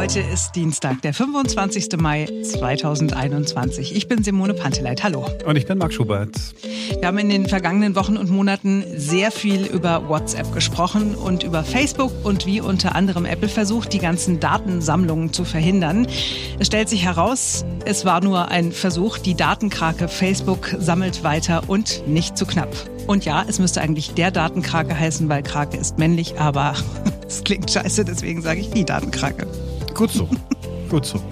Heute ist Dienstag, der 25. Mai 2021. Ich bin Simone Panteleit. Hallo. Und ich bin Marc Schubert. Wir haben in den vergangenen Wochen und Monaten sehr viel über WhatsApp gesprochen und über Facebook und wie unter anderem Apple versucht, die ganzen Datensammlungen zu verhindern. Es stellt sich heraus, es war nur ein Versuch. Die Datenkrake Facebook sammelt weiter und nicht zu knapp. Und ja, es müsste eigentlich der Datenkrake heißen, weil Krake ist männlich, aber es klingt scheiße, deswegen sage ich die Datenkrake. Gut so, gut so.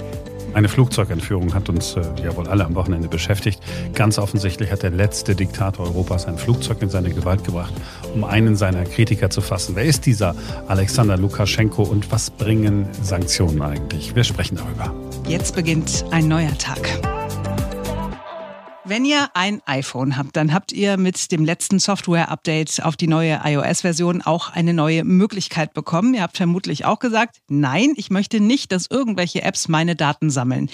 Eine Flugzeugentführung hat uns ja wohl alle am Wochenende beschäftigt. Ganz offensichtlich hat der letzte Diktator Europas ein Flugzeug in seine Gewalt gebracht, um einen seiner Kritiker zu fassen. Wer ist dieser Alexander Lukaschenko und was bringen Sanktionen eigentlich? Wir sprechen darüber. Jetzt beginnt ein neuer Tag. Wenn ihr ein iPhone habt, dann habt ihr mit dem letzten Software-Update auf die neue iOS-Version auch eine neue Möglichkeit bekommen. Ihr habt vermutlich auch gesagt, nein, ich möchte nicht, dass irgendwelche Apps meine Daten sammeln.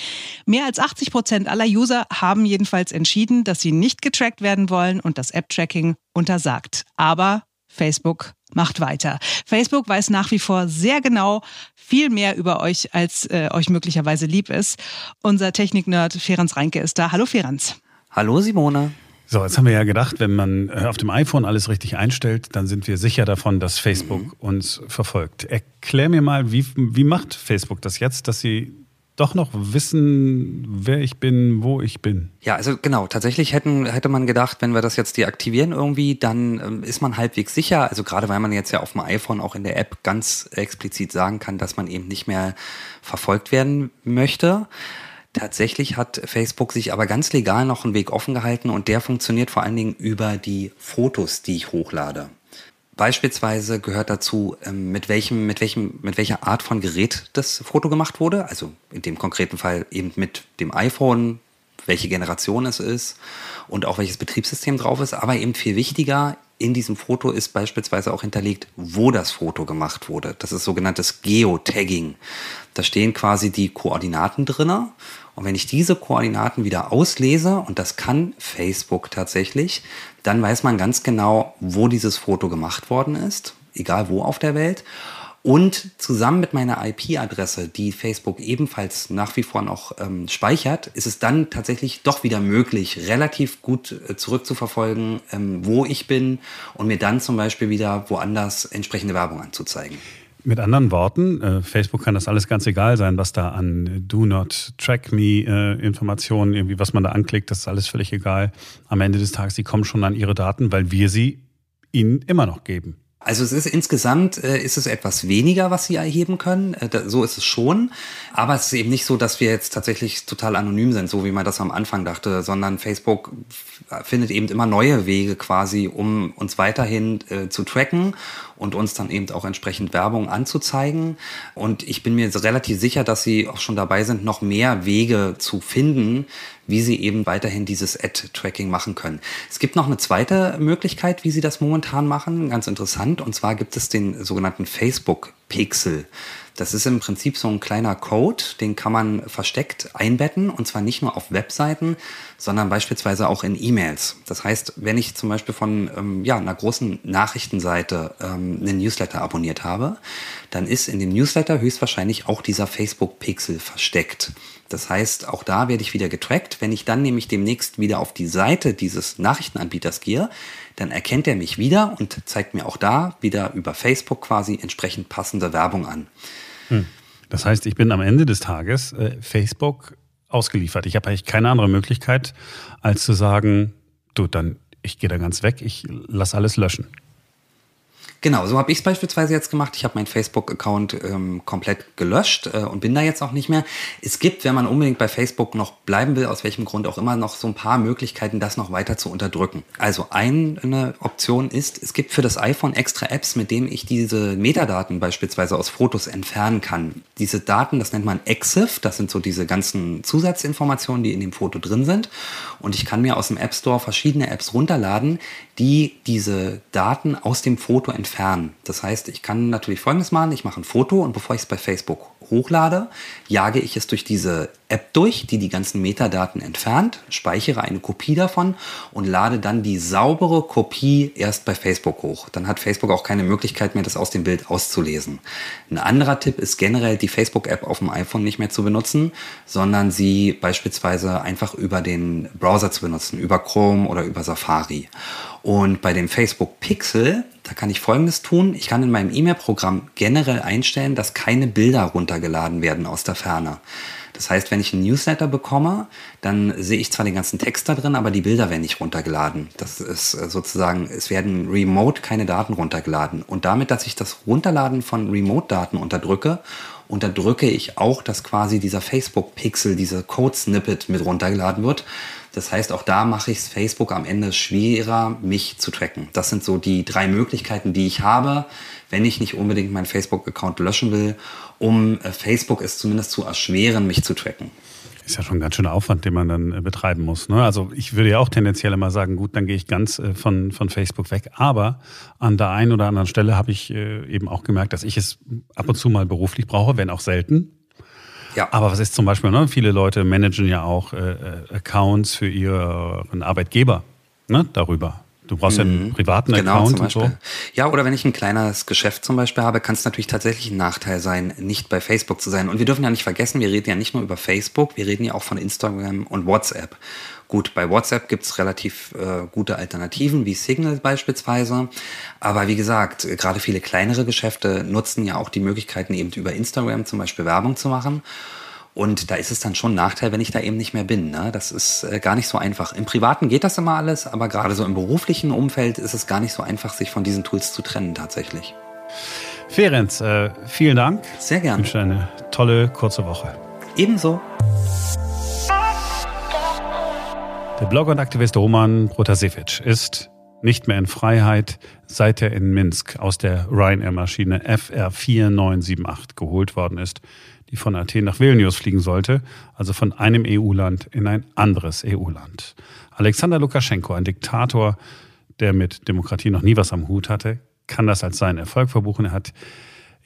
Mehr als 80% aller User haben jedenfalls entschieden, dass sie nicht getrackt werden wollen und das App-Tracking untersagt. Aber Facebook macht weiter. Facebook weiß nach wie vor sehr genau viel mehr über euch, als euch möglicherweise lieb ist. Unser Technik-Nerd Ferenc Reinke ist da. Hallo Ferenc. Hallo Simone. So, jetzt haben wir ja gedacht, wenn man auf dem iPhone alles richtig einstellt, dann sind wir sicher davon, dass Facebook uns verfolgt. Erklär mir mal, wie macht Facebook das jetzt, dass sie doch noch wissen, wer ich bin, wo ich bin. Ja, also genau, tatsächlich hätte man gedacht, wenn wir das jetzt deaktivieren irgendwie, dann ist man halbwegs sicher. Also gerade weil man jetzt ja auf dem iPhone auch in der App ganz explizit sagen kann, dass man eben nicht mehr verfolgt werden möchte. Tatsächlich hat Facebook sich aber ganz legal noch einen Weg offen gehalten und der funktioniert vor allen Dingen über die Fotos, die ich hochlade. Beispielsweise gehört dazu, mit welcher Art von Gerät das Foto gemacht wurde. Also in dem konkreten Fall eben mit dem iPhone, welche Generation es ist und auch welches Betriebssystem drauf ist. Aber eben viel wichtiger, in diesem Foto ist beispielsweise auch hinterlegt, wo das Foto gemacht wurde. Das ist sogenanntes Geotagging. Da stehen quasi die Koordinaten drin. Und wenn ich diese Koordinaten wieder auslese, und das kann Facebook tatsächlich, dann weiß man ganz genau, wo dieses Foto gemacht worden ist, egal wo auf der Welt. Und zusammen mit meiner IP-Adresse, die Facebook ebenfalls nach wie vor noch speichert, ist es dann tatsächlich doch wieder möglich, relativ gut zurückzuverfolgen, wo ich bin und mir dann zum Beispiel wieder woanders entsprechende Werbung anzuzeigen. Mit anderen Worten, Facebook kann das alles ganz egal sein, was da an Do Not Track Me Informationen, irgendwie was man da anklickt, das ist alles völlig egal. Am Ende des Tages, die kommen schon an ihre Daten, weil wir sie ihnen immer noch geben. Also es ist insgesamt ist es etwas weniger, was sie erheben können. So ist es schon. Aber es ist eben nicht so, dass wir jetzt tatsächlich total anonym sind, so wie man das am Anfang dachte, sondern Facebook findet eben immer neue Wege quasi, um uns weiterhin zu tracken und uns dann eben auch entsprechend Werbung anzuzeigen. Und ich bin mir relativ sicher, dass sie auch schon dabei sind, noch mehr Wege zu finden, wie sie eben weiterhin dieses Ad-Tracking machen können. Es gibt noch eine zweite Möglichkeit, wie sie das momentan machen, ganz interessant. Und zwar gibt es den sogenannten Facebook-Pixel. Das ist im Prinzip so ein kleiner Code, den kann man versteckt einbetten und zwar nicht nur auf Webseiten, sondern beispielsweise auch in E-Mails. Das heißt, wenn ich zum Beispiel von einer großen Nachrichtenseite einen Newsletter abonniert habe, dann ist in dem Newsletter höchstwahrscheinlich auch dieser Facebook-Pixel versteckt. Das heißt, auch da werde ich wieder getrackt. Wenn ich dann nämlich demnächst wieder auf die Seite dieses Nachrichtenanbieters gehe, dann erkennt er mich wieder und zeigt mir auch da wieder über Facebook quasi entsprechend passende Werbung an. Das heißt, ich bin am Ende des Tages Facebook ausgeliefert. Ich habe eigentlich keine andere Möglichkeit, als zu sagen, ich gehe da ganz weg, ich lasse alles löschen. Genau, so habe ich es beispielsweise jetzt gemacht. Ich habe meinen Facebook-Account komplett gelöscht und bin da jetzt auch nicht mehr. Es gibt, wenn man unbedingt bei Facebook noch bleiben will, aus welchem Grund auch immer, noch so ein paar Möglichkeiten, das noch weiter zu unterdrücken. Also eine Option ist, es gibt für das iPhone extra Apps, mit denen ich diese Metadaten beispielsweise aus Fotos entfernen kann. Diese Daten, das nennt man EXIF, das sind so diese ganzen Zusatzinformationen, die in dem Foto drin sind. Und ich kann mir aus dem App Store verschiedene Apps runterladen, die diese Daten aus dem Foto entfernen. entfernen. Das heißt, ich kann natürlich Folgendes machen. Ich mache ein Foto und bevor ich es bei Facebook hochlade, jage ich es durch diese App durch, die die ganzen Metadaten entfernt, speichere eine Kopie davon und lade dann die saubere Kopie erst bei Facebook hoch. Dann hat Facebook auch keine Möglichkeit mehr, das aus dem Bild auszulesen. Ein anderer Tipp ist generell, die Facebook-App auf dem iPhone nicht mehr zu benutzen, sondern sie beispielsweise einfach über den Browser zu benutzen, über Chrome oder über Safari. Und bei dem Facebook Pixel, da kann ich Folgendes tun. Ich kann in meinem E-Mail-Programm generell einstellen, dass keine Bilder runtergeladen werden aus der Ferne. Das heißt, wenn ich einen Newsletter bekomme, dann sehe ich zwar den ganzen Text da drin, aber die Bilder werden nicht runtergeladen. Das ist sozusagen, es werden remote keine Daten runtergeladen. Und damit, dass ich das Runterladen von Remote-Daten unterdrücke ich auch, dass quasi dieser Facebook-Pixel, diese Code-Snippet mit runtergeladen wird. Das heißt, auch da mache ich es Facebook am Ende schwerer, mich zu tracken. Das sind so die 3 Möglichkeiten, die ich habe, wenn ich nicht unbedingt meinen Facebook-Account löschen will, um Facebook es zumindest zu erschweren, mich zu tracken. Ist ja schon ein ganz schöner Aufwand, den man dann betreiben muss. Ne? Also ich würde ja auch tendenziell immer sagen, gut, dann gehe ich ganz von Facebook weg. Aber an der einen oder anderen Stelle habe ich eben auch gemerkt, dass ich es ab und zu mal beruflich brauche, wenn auch selten. Ja. Aber was ist zum Beispiel, ne? Viele Leute managen ja auch Accounts für ihren Arbeitgeber, ne? Darüber. Du brauchst ja einen privaten Account und so. Ja, oder wenn ich ein kleines Geschäft zum Beispiel habe, kann es natürlich tatsächlich ein Nachteil sein, nicht bei Facebook zu sein. Und wir dürfen ja nicht vergessen, wir reden ja nicht nur über Facebook, wir reden ja auch von Instagram und WhatsApp. Gut, bei WhatsApp gibt es relativ gute Alternativen, wie Signal beispielsweise. Aber wie gesagt, gerade viele kleinere Geschäfte nutzen ja auch die Möglichkeiten, eben über Instagram zum Beispiel Werbung zu machen. Und da ist es dann schon ein Nachteil, wenn ich da eben nicht mehr bin. Ne? Das ist gar nicht so einfach. Im Privaten geht das immer alles, aber gerade so im beruflichen Umfeld ist es gar nicht so einfach, sich von diesen Tools zu trennen tatsächlich. Ferenc, vielen Dank. Sehr gerne. Ich wünsche eine tolle, kurze Woche. Ebenso. Der Blogger und Aktivist Roman Protasevich ist nicht mehr in Freiheit, seit er in Minsk aus der Ryanair-Maschine FR 4978 geholt worden ist, die von Athen nach Vilnius fliegen sollte, also von einem EU-Land in ein anderes EU-Land. Alexander Lukaschenko, ein Diktator, der mit Demokratie noch nie was am Hut hatte, kann das als seinen Erfolg verbuchen. Er hat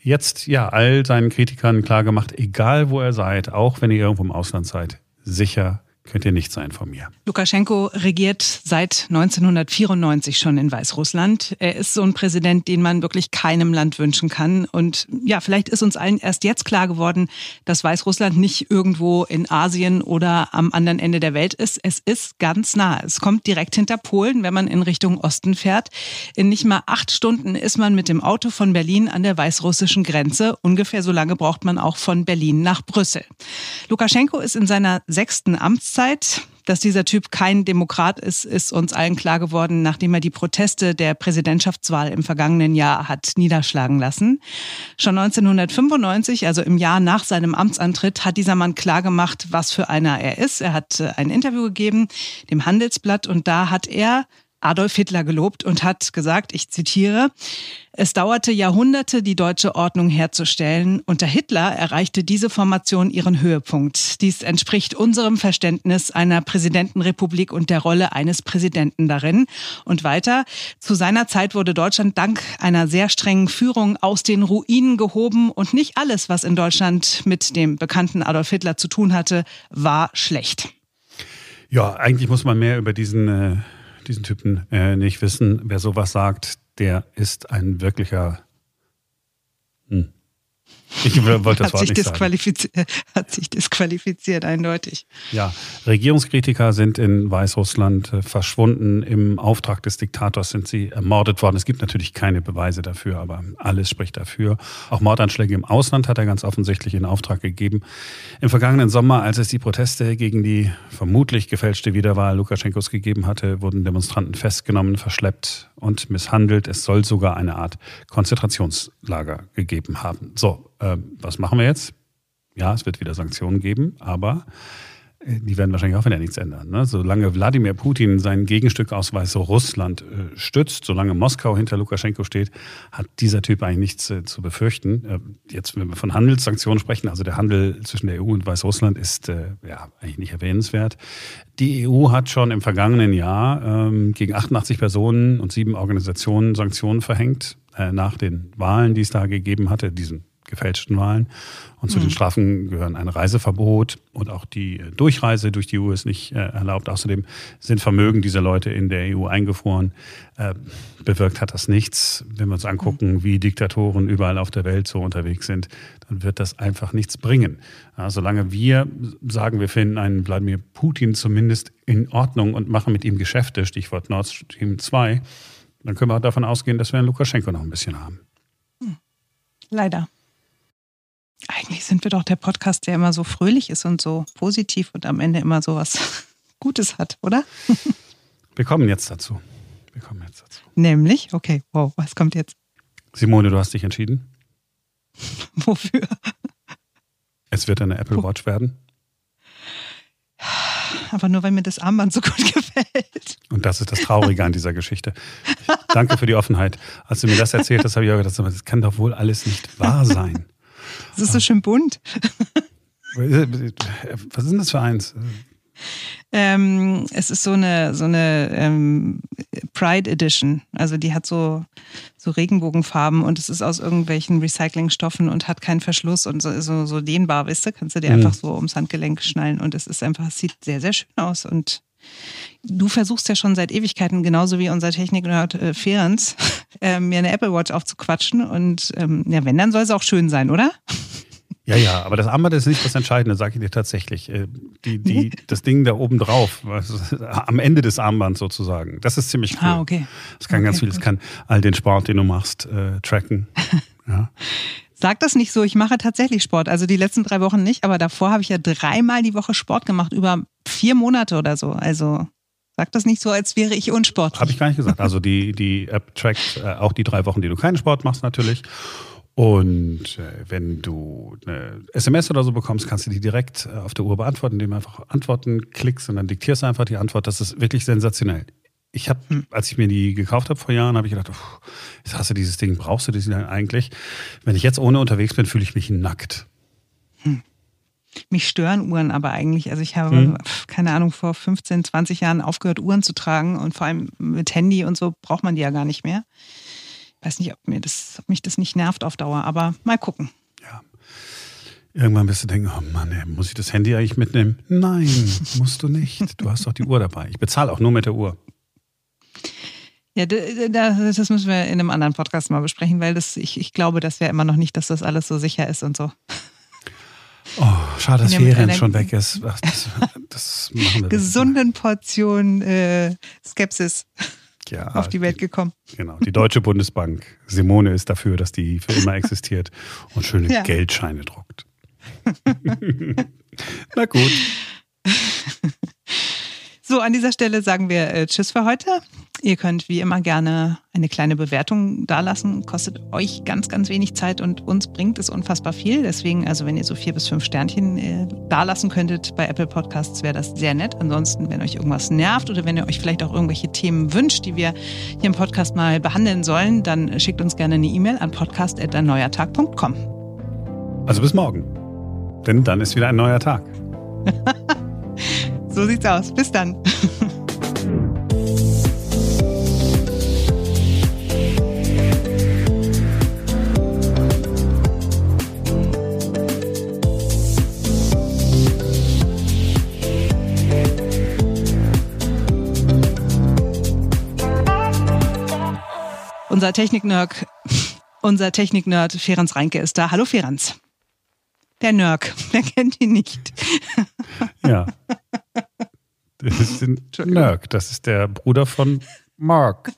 jetzt ja all seinen Kritikern klargemacht, egal wo ihr seid, auch wenn ihr irgendwo im Ausland seid, sicher könnt ihr nicht sein von mir. Lukaschenko regiert seit 1994 schon in Weißrussland. Er ist so ein Präsident, den man wirklich keinem Land wünschen kann. Und ja, vielleicht ist uns allen erst jetzt klar geworden, dass Weißrussland nicht irgendwo in Asien oder am anderen Ende der Welt ist. Es ist ganz nah. Es kommt direkt hinter Polen, wenn man in Richtung Osten fährt. In nicht mal 8 Stunden ist man mit dem Auto von Berlin an der weißrussischen Grenze. Ungefähr so lange braucht man auch von Berlin nach Brüssel. Lukaschenko ist in seiner 6. Amtszeit. Dass dieser Typ kein Demokrat ist, ist uns allen klar geworden, nachdem er die Proteste der Präsidentschaftswahl im vergangenen Jahr hat niederschlagen lassen. Schon 1995, also im Jahr nach seinem Amtsantritt, hat dieser Mann klargemacht, was für einer er ist. Er hat ein Interview gegeben, dem Handelsblatt, und da hat er Adolf Hitler gelobt und hat gesagt, ich zitiere, es dauerte Jahrhunderte, die deutsche Ordnung herzustellen. Unter Hitler erreichte diese Formation ihren Höhepunkt. Dies entspricht unserem Verständnis einer Präsidentenrepublik und der Rolle eines Präsidenten darin. Und weiter, zu seiner Zeit wurde Deutschland dank einer sehr strengen Führung aus den Ruinen gehoben und nicht alles, was in Deutschland mit dem bekannten Adolf Hitler zu tun hatte, war schlecht. Ja, eigentlich muss man mehr über diesen Typen nicht wissen. Wer sowas sagt, der ist ein wirklicher... Ich wollte das Wort nicht sagen. Hat sich disqualifiziert, eindeutig. Ja, Regierungskritiker sind in Weißrussland verschwunden. Im Auftrag des Diktators sind sie ermordet worden. Es gibt natürlich keine Beweise dafür, aber alles spricht dafür. Auch Mordanschläge im Ausland hat er ganz offensichtlich in Auftrag gegeben. Im vergangenen Sommer, als es die Proteste gegen die vermutlich gefälschte Wiederwahl Lukaschenkos gegeben hatte, wurden Demonstranten festgenommen, verschleppt und misshandelt. Es soll sogar eine Art Konzentrationslager gegeben haben. So. Was machen wir jetzt? Ja, es wird wieder Sanktionen geben, aber die werden wahrscheinlich auch wieder nichts ändern. Ne? Solange Wladimir Putin sein Gegenstück aus Weißrussland stützt, solange Moskau hinter Lukaschenko steht, hat dieser Typ eigentlich nichts zu befürchten. Jetzt, wenn wir von Handelssanktionen sprechen, also der Handel zwischen der EU und Weißrussland ist eigentlich nicht erwähnenswert. Die EU hat schon im vergangenen Jahr gegen 88 Personen und 7 Organisationen Sanktionen verhängt. nach den Wahlen, die es da gegeben hatte, diesen gefälschten Wahlen. Und zu den Strafen gehören ein Reiseverbot und auch die Durchreise durch die EU ist nicht erlaubt. Außerdem sind Vermögen dieser Leute in der EU eingefroren. Bewirkt hat das nichts. Wenn wir uns angucken, wie Diktatoren überall auf der Welt so unterwegs sind, dann wird das einfach nichts bringen. Ja, solange wir sagen, wir finden einen Wladimir Putin zumindest in Ordnung und machen mit ihm Geschäfte, Stichwort Nord Stream 2, dann können wir auch davon ausgehen, dass wir einen Lukaschenko noch ein bisschen haben. Leider. Eigentlich sind wir doch der Podcast, der immer so fröhlich ist und so positiv und am Ende immer so was Gutes hat, oder? Wir kommen jetzt dazu. Nämlich? Okay, wow, was kommt jetzt? Simone, du hast dich entschieden. Wofür? Es wird eine Apple Watch werden. Aber nur, weil mir das Armband so gut gefällt. Und das ist das Traurige an dieser Geschichte. Danke für die Offenheit. Als du mir das erzählt hast, habe ich auch gedacht, das kann doch wohl alles nicht wahr sein. Das ist so schön bunt. Was ist denn das für eins? Es ist so eine Pride Edition. Also die hat so Regenbogenfarben und es ist aus irgendwelchen Recyclingstoffen und hat keinen Verschluss und so dehnbar, weißt du? Kannst du dir einfach so ums Handgelenk schnallen und es sieht sehr, sehr schön aus. Und du versuchst ja schon seit Ewigkeiten, genauso wie unser Technik-Nerd Ferenc, mir eine Apple Watch aufzuquatschen und ja, wenn, dann soll es auch schön sein, oder? Ja, aber das Armband ist nicht das Entscheidende, sage ich dir tatsächlich. Das Ding da oben drauf, am Ende des Armbands sozusagen, das ist ziemlich cool. Ah, okay. Das kann ganz viel, das kann all den Sport, den du machst, tracken. Ja. Sag das nicht so, ich mache tatsächlich Sport. Also die letzten 3 Wochen nicht, aber davor habe ich ja 3-mal die Woche Sport gemacht, über 4 Monate oder so. Also sag das nicht so, als wäre ich unsportlich. Habe ich gar nicht gesagt. Also die App trackt auch die 3 Wochen, die du keinen Sport machst natürlich. Und wenn du eine SMS oder so bekommst, kannst du die direkt auf der Uhr beantworten, indem du einfach Antworten klickst und dann diktierst du einfach die Antwort. Das ist wirklich sensationell. Ich habe, als ich mir die gekauft habe vor Jahren, habe ich gedacht, jetzt hast du dieses Ding, brauchst du das denn eigentlich? Wenn ich jetzt ohne unterwegs bin, fühle ich mich nackt. Mich stören Uhren aber eigentlich. Also ich habe, keine Ahnung, vor 15, 20 Jahren aufgehört, Uhren zu tragen. Und vor allem mit Handy und so braucht man die ja gar nicht mehr. Ich weiß nicht, ob mich das nicht nervt auf Dauer, aber mal gucken. Ja. Irgendwann wirst du denken, oh Mann, muss ich das Handy eigentlich mitnehmen? Nein, musst du nicht. Du hast doch die Uhr dabei. Ich bezahle auch nur mit der Uhr. Ja, das müssen wir in einem anderen Podcast mal besprechen, weil ich glaube, dass wir immer noch nicht, dass das alles so sicher ist und so. Oh, schade, dass Ferien schon weg ist. Ach, das machen wir. Gesunden Portion Skepsis auf die Welt gekommen. Genau, die Deutsche Bundesbank. Simone ist dafür, dass die für immer existiert und schöne Geldscheine druckt. Na gut. So, an dieser Stelle sagen wir Tschüss für heute. Ihr könnt wie immer gerne eine kleine Bewertung dalassen. Kostet euch ganz, ganz wenig Zeit und uns bringt es unfassbar viel. Deswegen, also wenn ihr so 4 bis 5 Sternchen dalassen könntet bei Apple Podcasts, wäre das sehr nett. Ansonsten, wenn euch irgendwas nervt oder wenn ihr euch vielleicht auch irgendwelche Themen wünscht, die wir hier im Podcast mal behandeln sollen, dann schickt uns gerne eine E-Mail an podcast@einneuertag.com. Also bis morgen. Denn dann ist wieder ein neuer Tag. So sieht's aus. Bis dann. Unser Technik-Nerd Ferenc Reinke ist da. Hallo Ferenc. Der Nerd, der kennt ihn nicht. Ja. Das ist ein Nerd, das ist der Bruder von Marc.